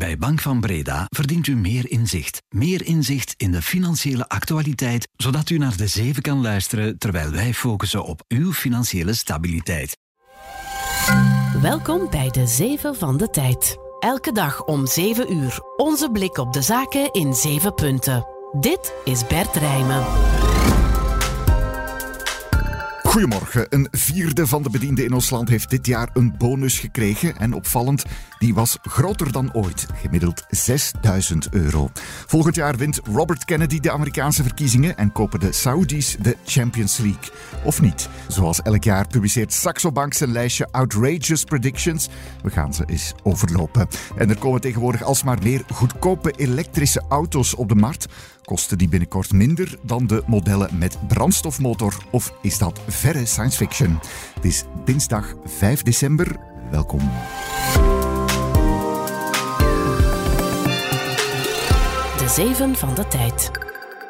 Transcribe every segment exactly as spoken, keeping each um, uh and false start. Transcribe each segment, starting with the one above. Bij Bank van Breda verdient u meer inzicht. Meer inzicht in de financiële actualiteit, zodat u naar De Zeven kan luisteren terwijl wij focussen op uw financiële stabiliteit. Welkom bij De Zeven van de Tijd. Elke dag om zeven uur. Onze blik op de zaken in zeven punten. Dit is Bert Rymen. Goedemorgen. Een vierde van de bedienden in ons land heeft dit jaar een bonus gekregen. En opvallend, die was groter dan ooit. Gemiddeld zesduizend euro. Volgend jaar wint Robert Kennedy de Amerikaanse verkiezingen en kopen de Saoedi's de Champions League. Of niet? Zoals elk jaar publiceert Saxo Bank zijn lijstje Outrageous Predictions. We gaan ze eens overlopen. En er komen tegenwoordig alsmaar meer goedkope elektrische auto's op de markt. Kosten die binnenkort minder dan de modellen met brandstofmotor? Of is dat verre science fiction? Het is dinsdag vijf december. Welkom. De Zeven van de Tijd.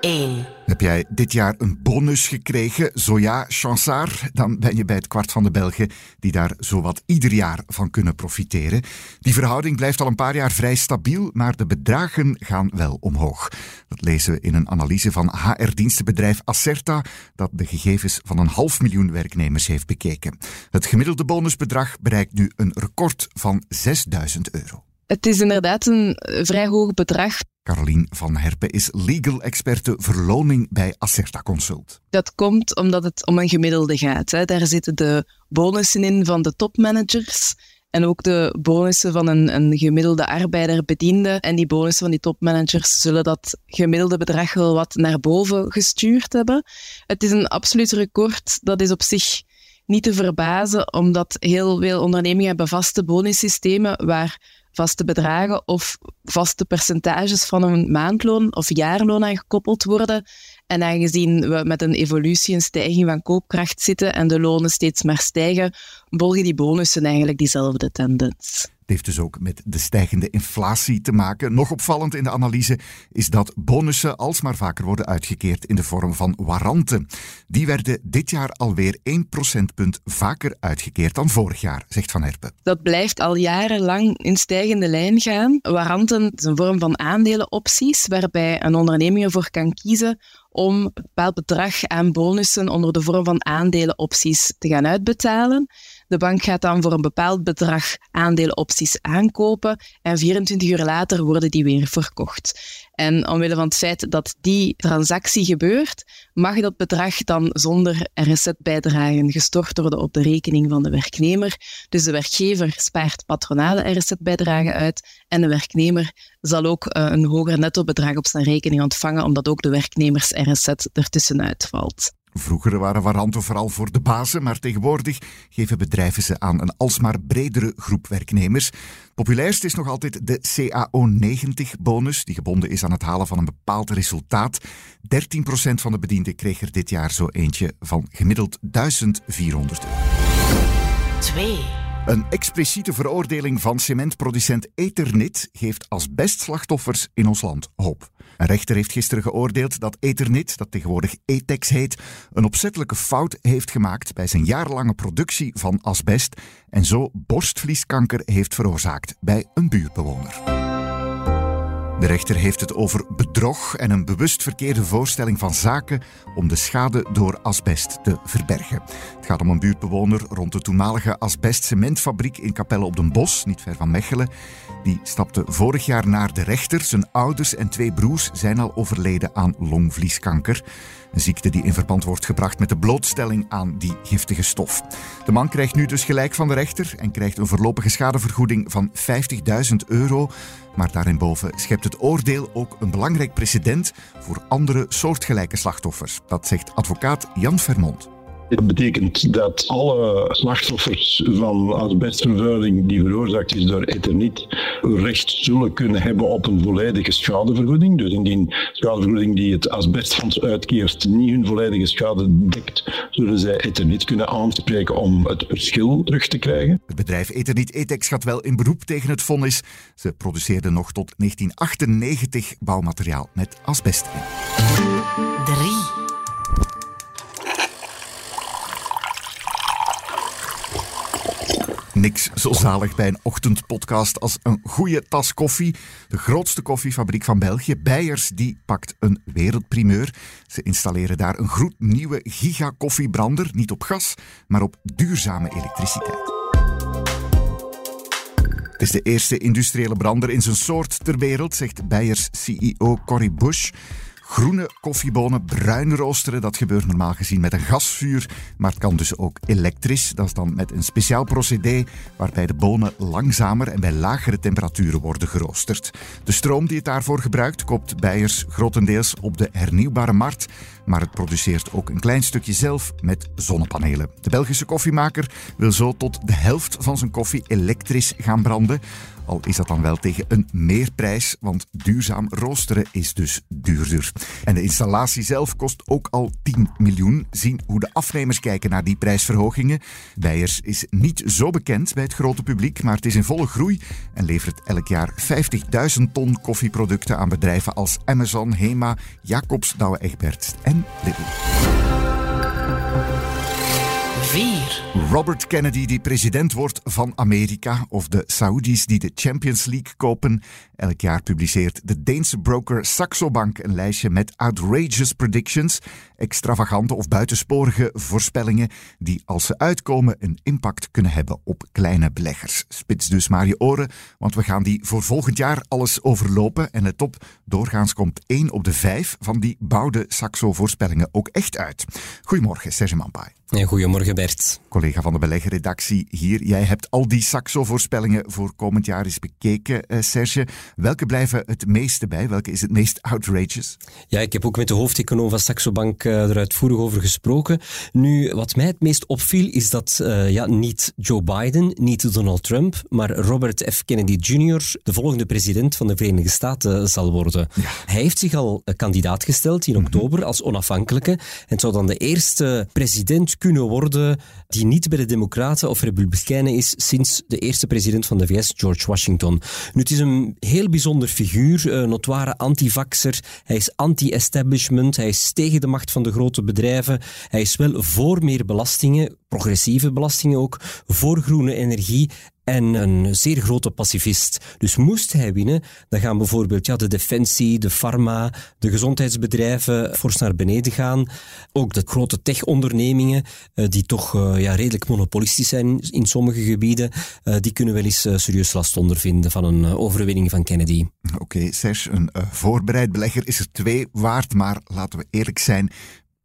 één. Heb jij dit jaar een bonus gekregen? Zo ja, chansaar. Dan ben je bij het kwart van de Belgen die daar zowat ieder jaar van kunnen profiteren. Die verhouding blijft al een paar jaar vrij stabiel, maar de bedragen gaan wel omhoog. Dat lezen we in een analyse van H R-dienstenbedrijf Acerta, dat de gegevens van een half miljoen werknemers heeft bekeken. Het gemiddelde bonusbedrag bereikt nu een record van zesduizend euro. Het is inderdaad een vrij hoog bedrag. Caroline van Herpen is legal experte verloning bij Acerta Consult. Dat komt omdat het om een gemiddelde gaat. Hè. Daar zitten de bonussen in van de topmanagers en ook de bonussen van een, een gemiddelde arbeider, bediende. En die bonussen van die topmanagers zullen dat gemiddelde bedrag wel wat naar boven gestuurd hebben. Het is een absoluut record. Dat is op zich niet te verbazen, omdat heel veel ondernemingen hebben vaste bonussystemen waar vaste bedragen of vaste percentages van een maandloon of jaarloon aan gekoppeld worden. En aangezien we met een evolutie, een stijging van koopkracht zitten en de lonen steeds maar stijgen, volgen die bonussen eigenlijk diezelfde tendens. Het heeft dus ook met de stijgende inflatie te maken. Nog opvallend in de analyse is dat bonussen alsmaar vaker worden uitgekeerd in de vorm van waranten. Die werden dit jaar alweer één procentpunt vaker uitgekeerd dan vorig jaar, zegt Van Herpen. Dat blijft al jarenlang in stijgende lijn gaan. Waranten is een vorm van aandelenopties waarbij een onderneming ervoor kan kiezen om een bepaald bedrag aan bonussen onder de vorm van aandelenopties te gaan uitbetalen. De bank gaat dan voor een bepaald bedrag aandelenopties aankopen en vierentwintig uur later worden die weer verkocht. En omwille van het feit dat die transactie gebeurt, mag dat bedrag dan zonder R S Z-bijdragen gestort worden op de rekening van de werknemer. Dus de werkgever spaart patronale R S Z-bijdragen uit en de werknemer zal ook een hoger nettobedrag op zijn rekening ontvangen, omdat ook de werknemers R S Z ertussenuit valt. Vroeger waren waranten vooral voor de bazen, maar tegenwoordig geven bedrijven ze aan een alsmaar bredere groep werknemers. Populairst is nog altijd de C A O negentig bonus, die gebonden is aan het halen van een bepaald resultaat. dertien procent van de bedienden kreeg er dit jaar zo eentje van gemiddeld duizend vierhonderd euro. twee. Een expliciete veroordeling van cementproducent Eternit geeft asbestslachtoffers in ons land hoop. Een rechter heeft gisteren geoordeeld dat Eternit, dat tegenwoordig Etex heet, een opzettelijke fout heeft gemaakt bij zijn jarenlange productie van asbest en zo borstvlieskanker heeft veroorzaakt bij een buurtbewoner. De rechter heeft het over bedrog en een bewust verkeerde voorstelling van zaken om de schade door asbest te verbergen. Het gaat om een buurtbewoner rond de toenmalige asbestcementfabriek in Kapelle op den Bos, niet ver van Mechelen. Die stapte vorig jaar naar de rechter. Zijn ouders en twee broers zijn al overleden aan longvlieskanker. Een ziekte die in verband wordt gebracht met de blootstelling aan die giftige stof. De man krijgt nu dus gelijk van de rechter en krijgt een voorlopige schadevergoeding van vijftigduizend euro. Maar daarboven schept het oordeel ook een belangrijk precedent voor andere soortgelijke slachtoffers. Dat zegt advocaat Jan Vermond. Dit betekent dat alle slachtoffers van asbestvervuiling die veroorzaakt is door Eternit recht zullen kunnen hebben op een volledige schadevergoeding. Dus indien de schadevergoeding die het asbestfonds uitkeert niet hun volledige schade dekt, zullen zij Eternit kunnen aanspreken om het verschil terug te krijgen. Het bedrijf Eternit Etex gaat wel in beroep tegen het vonnis. Ze produceerden nog tot negentien achtennegentig bouwmateriaal met asbest in. drie. niks zo zalig bij een ochtendpodcast als een goede tas koffie. De grootste koffiefabriek van België, Beiers, die pakt een wereldprimeur. Ze installeren daar een gloednieuwe gigakoffiebrander, niet op gas, maar op duurzame elektriciteit. Het is de eerste industriële brander in zijn soort ter wereld, zegt Beiers C E O Corrie Bush. Groene koffiebonen bruin roosteren, dat gebeurt normaal gezien met een gasvuur, maar het kan dus ook elektrisch. Dat is dan met een speciaal procedé waarbij de bonen langzamer en bij lagere temperaturen worden geroosterd. De stroom die het daarvoor gebruikt, koopt Beiers grotendeels op de hernieuwbare markt, maar het produceert ook een klein stukje zelf met zonnepanelen. De Belgische koffiemaker wil zo tot de helft van zijn koffie elektrisch gaan branden. Al is dat dan wel tegen een meerprijs, want duurzaam roosteren is dus duurder. En de installatie zelf kost ook al tien miljoen. Zien hoe de afnemers kijken naar die prijsverhogingen. Beiers is niet zo bekend bij het grote publiek, maar het is in volle groei en levert elk jaar vijftigduizend ton koffieproducten aan bedrijven als Amazon, Hema, Jacobs, Douwe Egberts en Lidl. Vier. Robert Kennedy die president wordt van Amerika, of de Saoedi's die de Champions League kopen. Elk jaar publiceert de Deense broker Saxo Bank een lijstje met outrageous predictions, extravagante of buitensporige voorspellingen die, als ze uitkomen, een impact kunnen hebben op kleine beleggers. Spits dus maar je oren, want we gaan die voor volgend jaar alles overlopen. En let op, doorgaans komt één op de vijf van die bouwde Saxo-voorspellingen ook echt uit. Goedemorgen, Serge Mampai. Ja, goedemorgen, Bert. Collega van de beleggerredactie hier. Jij hebt al die Saxo-voorspellingen voor komend jaar eens bekeken, eh, Serge. Welke blijven het meeste bij? Welke is het meest outrageous? Ja, ik heb ook met de hoofdeconoom van Saxo Bank uh, er uitvoerig over gesproken. Nu, wat mij het meest opviel is dat uh, ja, niet Joe Biden, niet Donald Trump, maar Robert F. Kennedy junior de volgende president van de Verenigde Staten zal worden. Ja. Hij heeft zich al uh, kandidaat gesteld in mm-hmm. oktober als onafhankelijke en zou dan de eerste president kunnen worden die niet bij de Democraten of Republikeinen is sinds de eerste president van de V S, George Washington. Nu, het is een heel bijzonder figuur, een notoire antivaxer. Hij is anti-establishment, hij is tegen de macht van de grote bedrijven. Hij is wel voor meer belastingen, progressieve belastingen ook, voor groene energie en een zeer grote pacifist. Dus moest hij winnen, dan gaan bijvoorbeeld ja, de defensie, de pharma, de gezondheidsbedrijven fors naar beneden gaan. Ook de grote tech-ondernemingen, die toch ja, redelijk monopolistisch zijn in sommige gebieden, die kunnen wel eens serieus last ondervinden van een overwinning van Kennedy. Oké, okay, Serge, een uh, voorbereid belegger is er twee waard, maar laten we eerlijk zijn,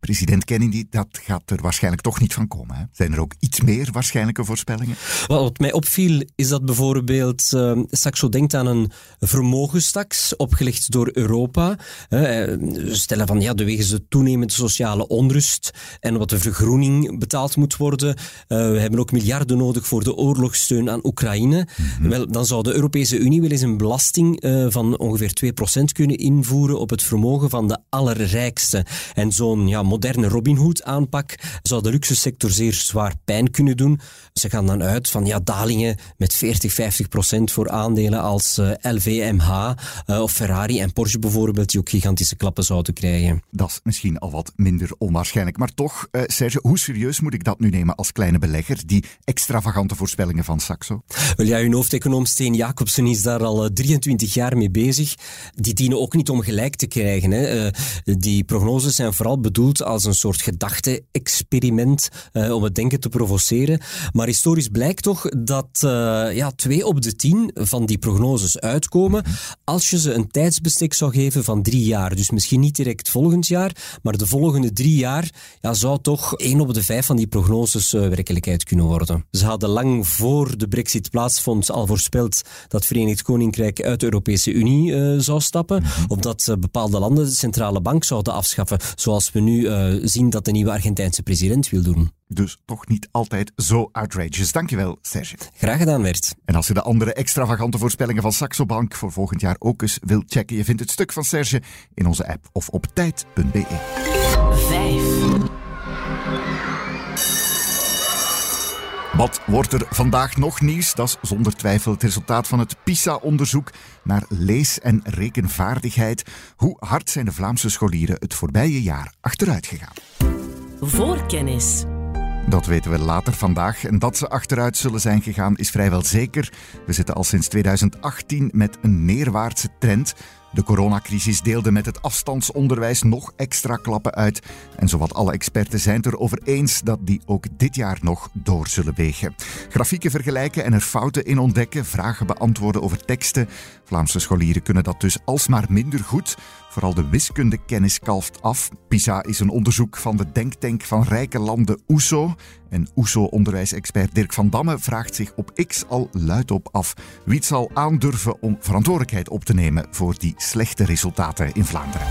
president Kennedy, dat gaat er waarschijnlijk toch niet van komen. Hè? Zijn er ook iets meer waarschijnlijke voorspellingen? Wat mij opviel is dat bijvoorbeeld uh, Saxo denkt aan een vermogenstax opgelegd door Europa. Ze uh, stellen van ja, wegens de toenemende sociale onrust en wat de vergroening betaald moet worden. Uh, we hebben ook miljarden nodig voor de oorlogssteun aan Oekraïne. Mm-hmm. Wel, dan zou de Europese Unie wel eens een belasting uh, van ongeveer twee procent kunnen invoeren op het vermogen van de allerrijkste. En zo'n ja, moderne Robin Hood aanpak zou de luxe sector zeer zwaar pijn kunnen doen. Ze gaan dan uit van ja, dalingen met veertig, vijftig procent voor aandelen als uh, L V M H uh, of Ferrari en Porsche bijvoorbeeld, die ook gigantische klappen zouden krijgen. Dat is misschien al wat minder onwaarschijnlijk. Maar toch, uh, Serge, hoe serieus moet ik dat nu nemen als kleine belegger, die extravagante voorspellingen van Saxo? Wel ja, hun hoofdeconoom Steen Jacobsen is daar al uh, drieëntwintig jaar mee bezig. Die dienen ook niet om gelijk te krijgen. Hè. Uh, die prognoses zijn vooral bedoeld als een soort gedachte-experiment uh, om het denken te provoceren. Maar historisch blijkt toch dat uh, ja, twee op de tien van die prognoses uitkomen als je ze een tijdsbestek zou geven van drie jaar. Dus misschien niet direct volgend jaar, maar de volgende drie jaar ja, zou toch één op de vijf van die prognoses uh, werkelijkheid kunnen worden. Ze hadden lang voor de Brexit plaatsvond al voorspeld dat het Verenigd Koninkrijk uit de Europese Unie uh, zou stappen, of dat uh, bepaalde landen de centrale bank zouden afschaffen, zoals we nu Uh, zien dat de nieuwe Argentijnse president wil doen. Dus toch niet altijd zo outrageous. Dankjewel, Serge. Graag gedaan, Bert. En als je de andere extravagante voorspellingen van Saxo Bank voor volgend jaar ook eens wil checken, je vindt het stuk van Serge in onze app of op tijd punt b e. vijf. Wat wordt er vandaag nog nieuws? Dat is zonder twijfel het resultaat van het PISA-onderzoek naar lees- en rekenvaardigheid. Hoe hard zijn de Vlaamse scholieren het voorbije jaar achteruit gegaan? Voorkennis. Dat weten we later vandaag. En dat ze achteruit zullen zijn gegaan is vrijwel zeker. We zitten al sinds twintig achttien met een neerwaartse trend. De coronacrisis deelde met het afstandsonderwijs nog extra klappen uit. En zowat alle experten zijn het erover eens dat die ook dit jaar nog door zullen wegen. Grafieken vergelijken en er fouten in ontdekken, vragen beantwoorden over teksten. Vlaamse scholieren kunnen dat dus alsmaar minder goed. Vooral de wiskundekennis kalft af. PISA is een onderzoek van de denktank van rijke landen OESO. En OESO-onderwijsexpert Dirk van Damme vraagt zich op X al luidop af wie het zal aandurven om verantwoordelijkheid op te nemen voor die slechte resultaten in Vlaanderen.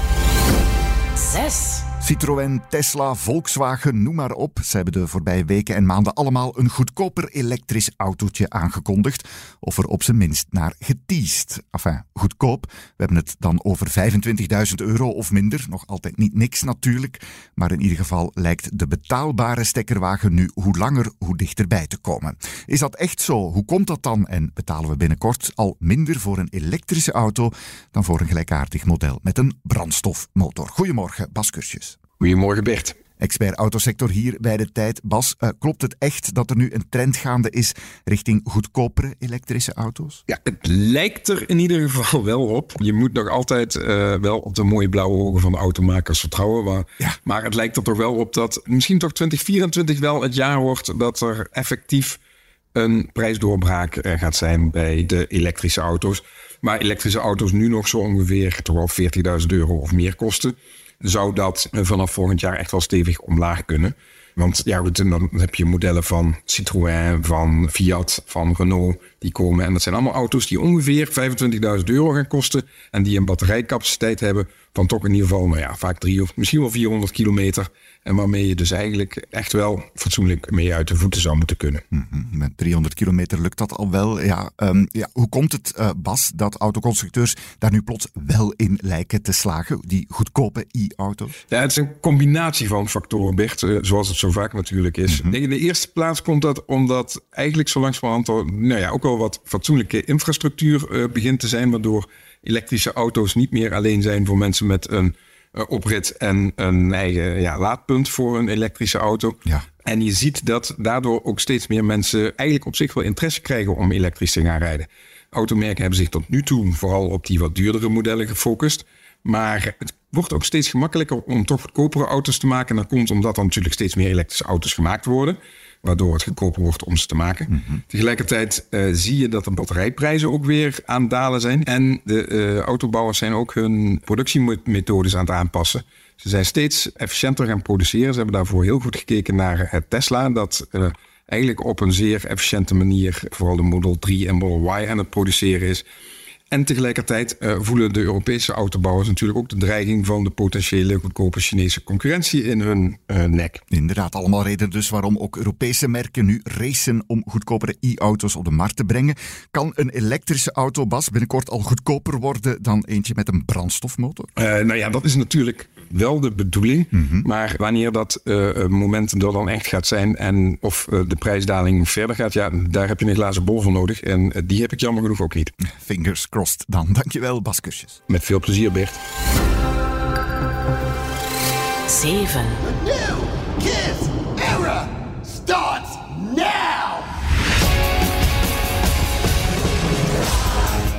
zes. Citroën, Tesla, Volkswagen, noem maar op. Ze hebben de voorbije weken en maanden allemaal een goedkoper elektrisch autootje aangekondigd. Of er op zijn minst naar geteased. Enfin, goedkoop. We hebben het dan over vijfentwintigduizend euro of minder. Nog altijd niet niks natuurlijk. Maar in ieder geval lijkt de betaalbare stekkerwagen nu hoe langer hoe dichterbij te komen. Is dat echt zo? Hoe komt dat dan? En betalen we binnenkort al minder voor een elektrische auto dan voor een gelijkaardig model met een brandstofmotor? Goedemorgen, Bas Kursjes. Goedemorgen Bert. Expert autosector hier bij De Tijd. Bas, uh, klopt het echt dat er nu een trend gaande is richting goedkopere elektrische auto's? Ja, het lijkt er in ieder geval wel op. Je moet nog altijd uh, wel op de mooie blauwe ogen van de automakers vertrouwen. Maar, ja. maar het lijkt er toch wel op dat misschien toch twintig vierentwintig wel het jaar wordt dat er effectief een prijsdoorbraak gaat zijn bij de elektrische auto's. Maar elektrische auto's nu nog zo ongeveer toch wel veertigduizend euro of meer kosten. Zou dat vanaf volgend jaar echt wel stevig omlaag kunnen. Want ja, dan heb je modellen van Citroën, van Fiat, van Renault die komen. En dat zijn allemaal auto's die ongeveer vijfentwintigduizend euro gaan kosten. En die een batterijcapaciteit hebben van toch in ieder geval nou ja, vaak drie of misschien wel vierhonderd kilometer. En waarmee je dus eigenlijk echt wel fatsoenlijk mee uit de voeten zou moeten kunnen. Mm-hmm. Met driehonderd kilometer lukt dat al wel. Ja, um, ja. Hoe komt het, uh, Bas, dat autoconstructeurs daar nu plots wel in lijken te slagen? Die goedkope i-auto's? Ja, het is een combinatie van factoren, Bert, uh, zoals het zo vaak natuurlijk is. Mm-hmm. In de eerste plaats komt dat omdat eigenlijk zo langzamerhand nou ja, ook wel wat fatsoenlijke infrastructuur uh, begint te zijn, waardoor elektrische auto's niet meer alleen zijn voor mensen met een oprit en een eigen ja, laadpunt voor een elektrische auto. Ja. En je ziet dat daardoor ook steeds meer mensen eigenlijk op zich wel interesse krijgen om elektrisch te gaan rijden. Automerken hebben zich tot nu toe vooral op die wat duurdere modellen gefocust. Maar het wordt ook steeds gemakkelijker om toch goedkopere auto's te maken. En dat komt omdat er natuurlijk steeds meer elektrische auto's gemaakt worden, waardoor het goedkoper wordt om ze te maken. Mm-hmm. Tegelijkertijd uh, zie je dat de batterijprijzen ook weer aan het dalen zijn. En de uh, autobouwers zijn ook hun productiemethodes aan het aanpassen. Ze zijn steeds efficiënter gaan produceren. Ze hebben daarvoor heel goed gekeken naar het Tesla, dat uh, eigenlijk op een zeer efficiënte manier vooral de Model drie en Model Y aan het produceren is. En tegelijkertijd uh, voelen de Europese autobouwers natuurlijk ook de dreiging van de potentiële goedkope Chinese concurrentie in hun uh, nek. Inderdaad, allemaal redenen dus waarom ook Europese merken nu racen om goedkopere i-auto's op de markt te brengen. Kan een elektrische auto, Bas, binnenkort al goedkoper worden dan eentje met een brandstofmotor? Uh, nou ja, dat is natuurlijk wel de bedoeling. Mm-hmm. Maar wanneer dat uh, moment er dan echt gaat zijn en of uh, de prijsdaling verder gaat, ja, daar heb je een glazen bol voor nodig. En uh, die heb ik jammer genoeg ook niet. Fingers crossed. Dan. Dankjewel, Bas Kursjes. Met veel plezier, Bert. zeven. The new Kiss era starts now!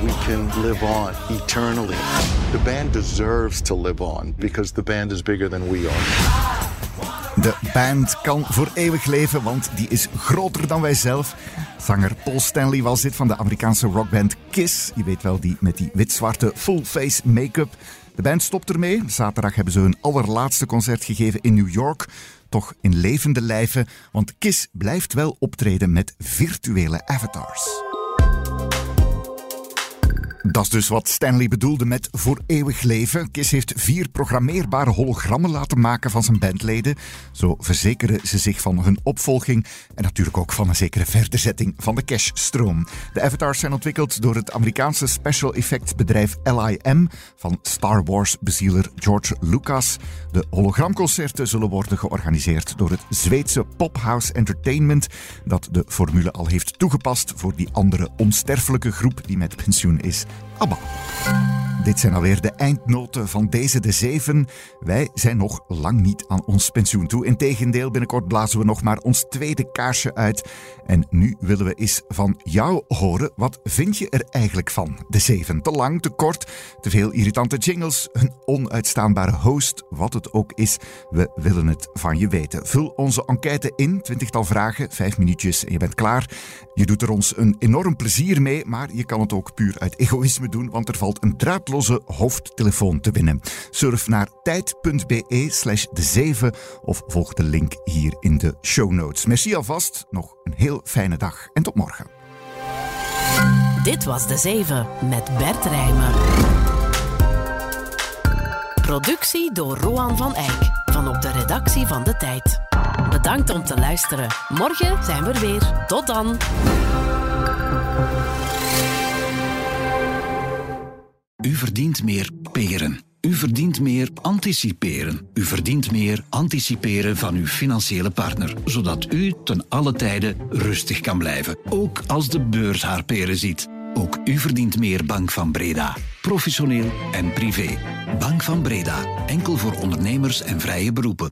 We can live on eternally. The band deserves to live on because the band is bigger than we are. De band kan voor eeuwig leven, want die is groter dan wij zelf. Zanger Paul Stanley was dit van de Amerikaanse rockband Kiss. Je weet wel, die met die wit-zwarte full-face make-up. De band stopt ermee. Zaterdag hebben ze hun allerlaatste concert gegeven in New York. Toch in levende lijven, want Kiss blijft wel optreden met virtuele avatars. Dat is dus wat Stanley bedoelde met voor eeuwig leven. Kiss heeft vier programmeerbare hologrammen laten maken van zijn bandleden. Zo verzekeren ze zich van hun opvolging en natuurlijk ook van een zekere verderzetting van de cashstroom. De avatars zijn ontwikkeld door het Amerikaanse special effects bedrijf L I M van Star Wars bezieler George Lucas. De hologramconcerten zullen worden georganiseerd door het Zweedse Pophouse Entertainment, dat de formule al heeft toegepast voor die andere onsterfelijke groep die met pensioen is. Abba. dit zijn alweer de eindnoten van deze De Zeven. Wij zijn nog lang niet aan ons pensioen toe. Integendeel, binnenkort blazen we nog maar ons tweede kaarsje uit. En nu willen we eens van jou horen. Wat vind je er eigenlijk van, De Zeven? Te lang, te kort, te veel irritante jingles, een onuitstaanbare host. Wat het ook is, we willen het van je weten. Vul onze enquête in, twintigtal vragen, vijf minuutjes en je bent klaar. Je doet er ons een enorm plezier mee, maar je kan het ook puur uit egoïsme doen, want er valt een draadloze hoofdtelefoon te winnen. Surf naar tijd.be slash de zeven of volg de link hier in de show notes. Merci alvast, nog een heel fijne dag en tot morgen. Dit was De Zeven met Bert Rymen. Productie door Roan van Eyck vanop de redactie van De Tijd. Bedankt om te luisteren. Morgen zijn we er weer. Tot dan. U verdient meer peren. U verdient meer anticiperen. U verdient meer anticiperen van uw financiële partner, zodat u ten alle tijde rustig kan blijven, ook als de beurs haar peren ziet. Ook u verdient meer Bank van Breda. Professioneel en privé. Bank van Breda. Enkel voor ondernemers en vrije beroepen.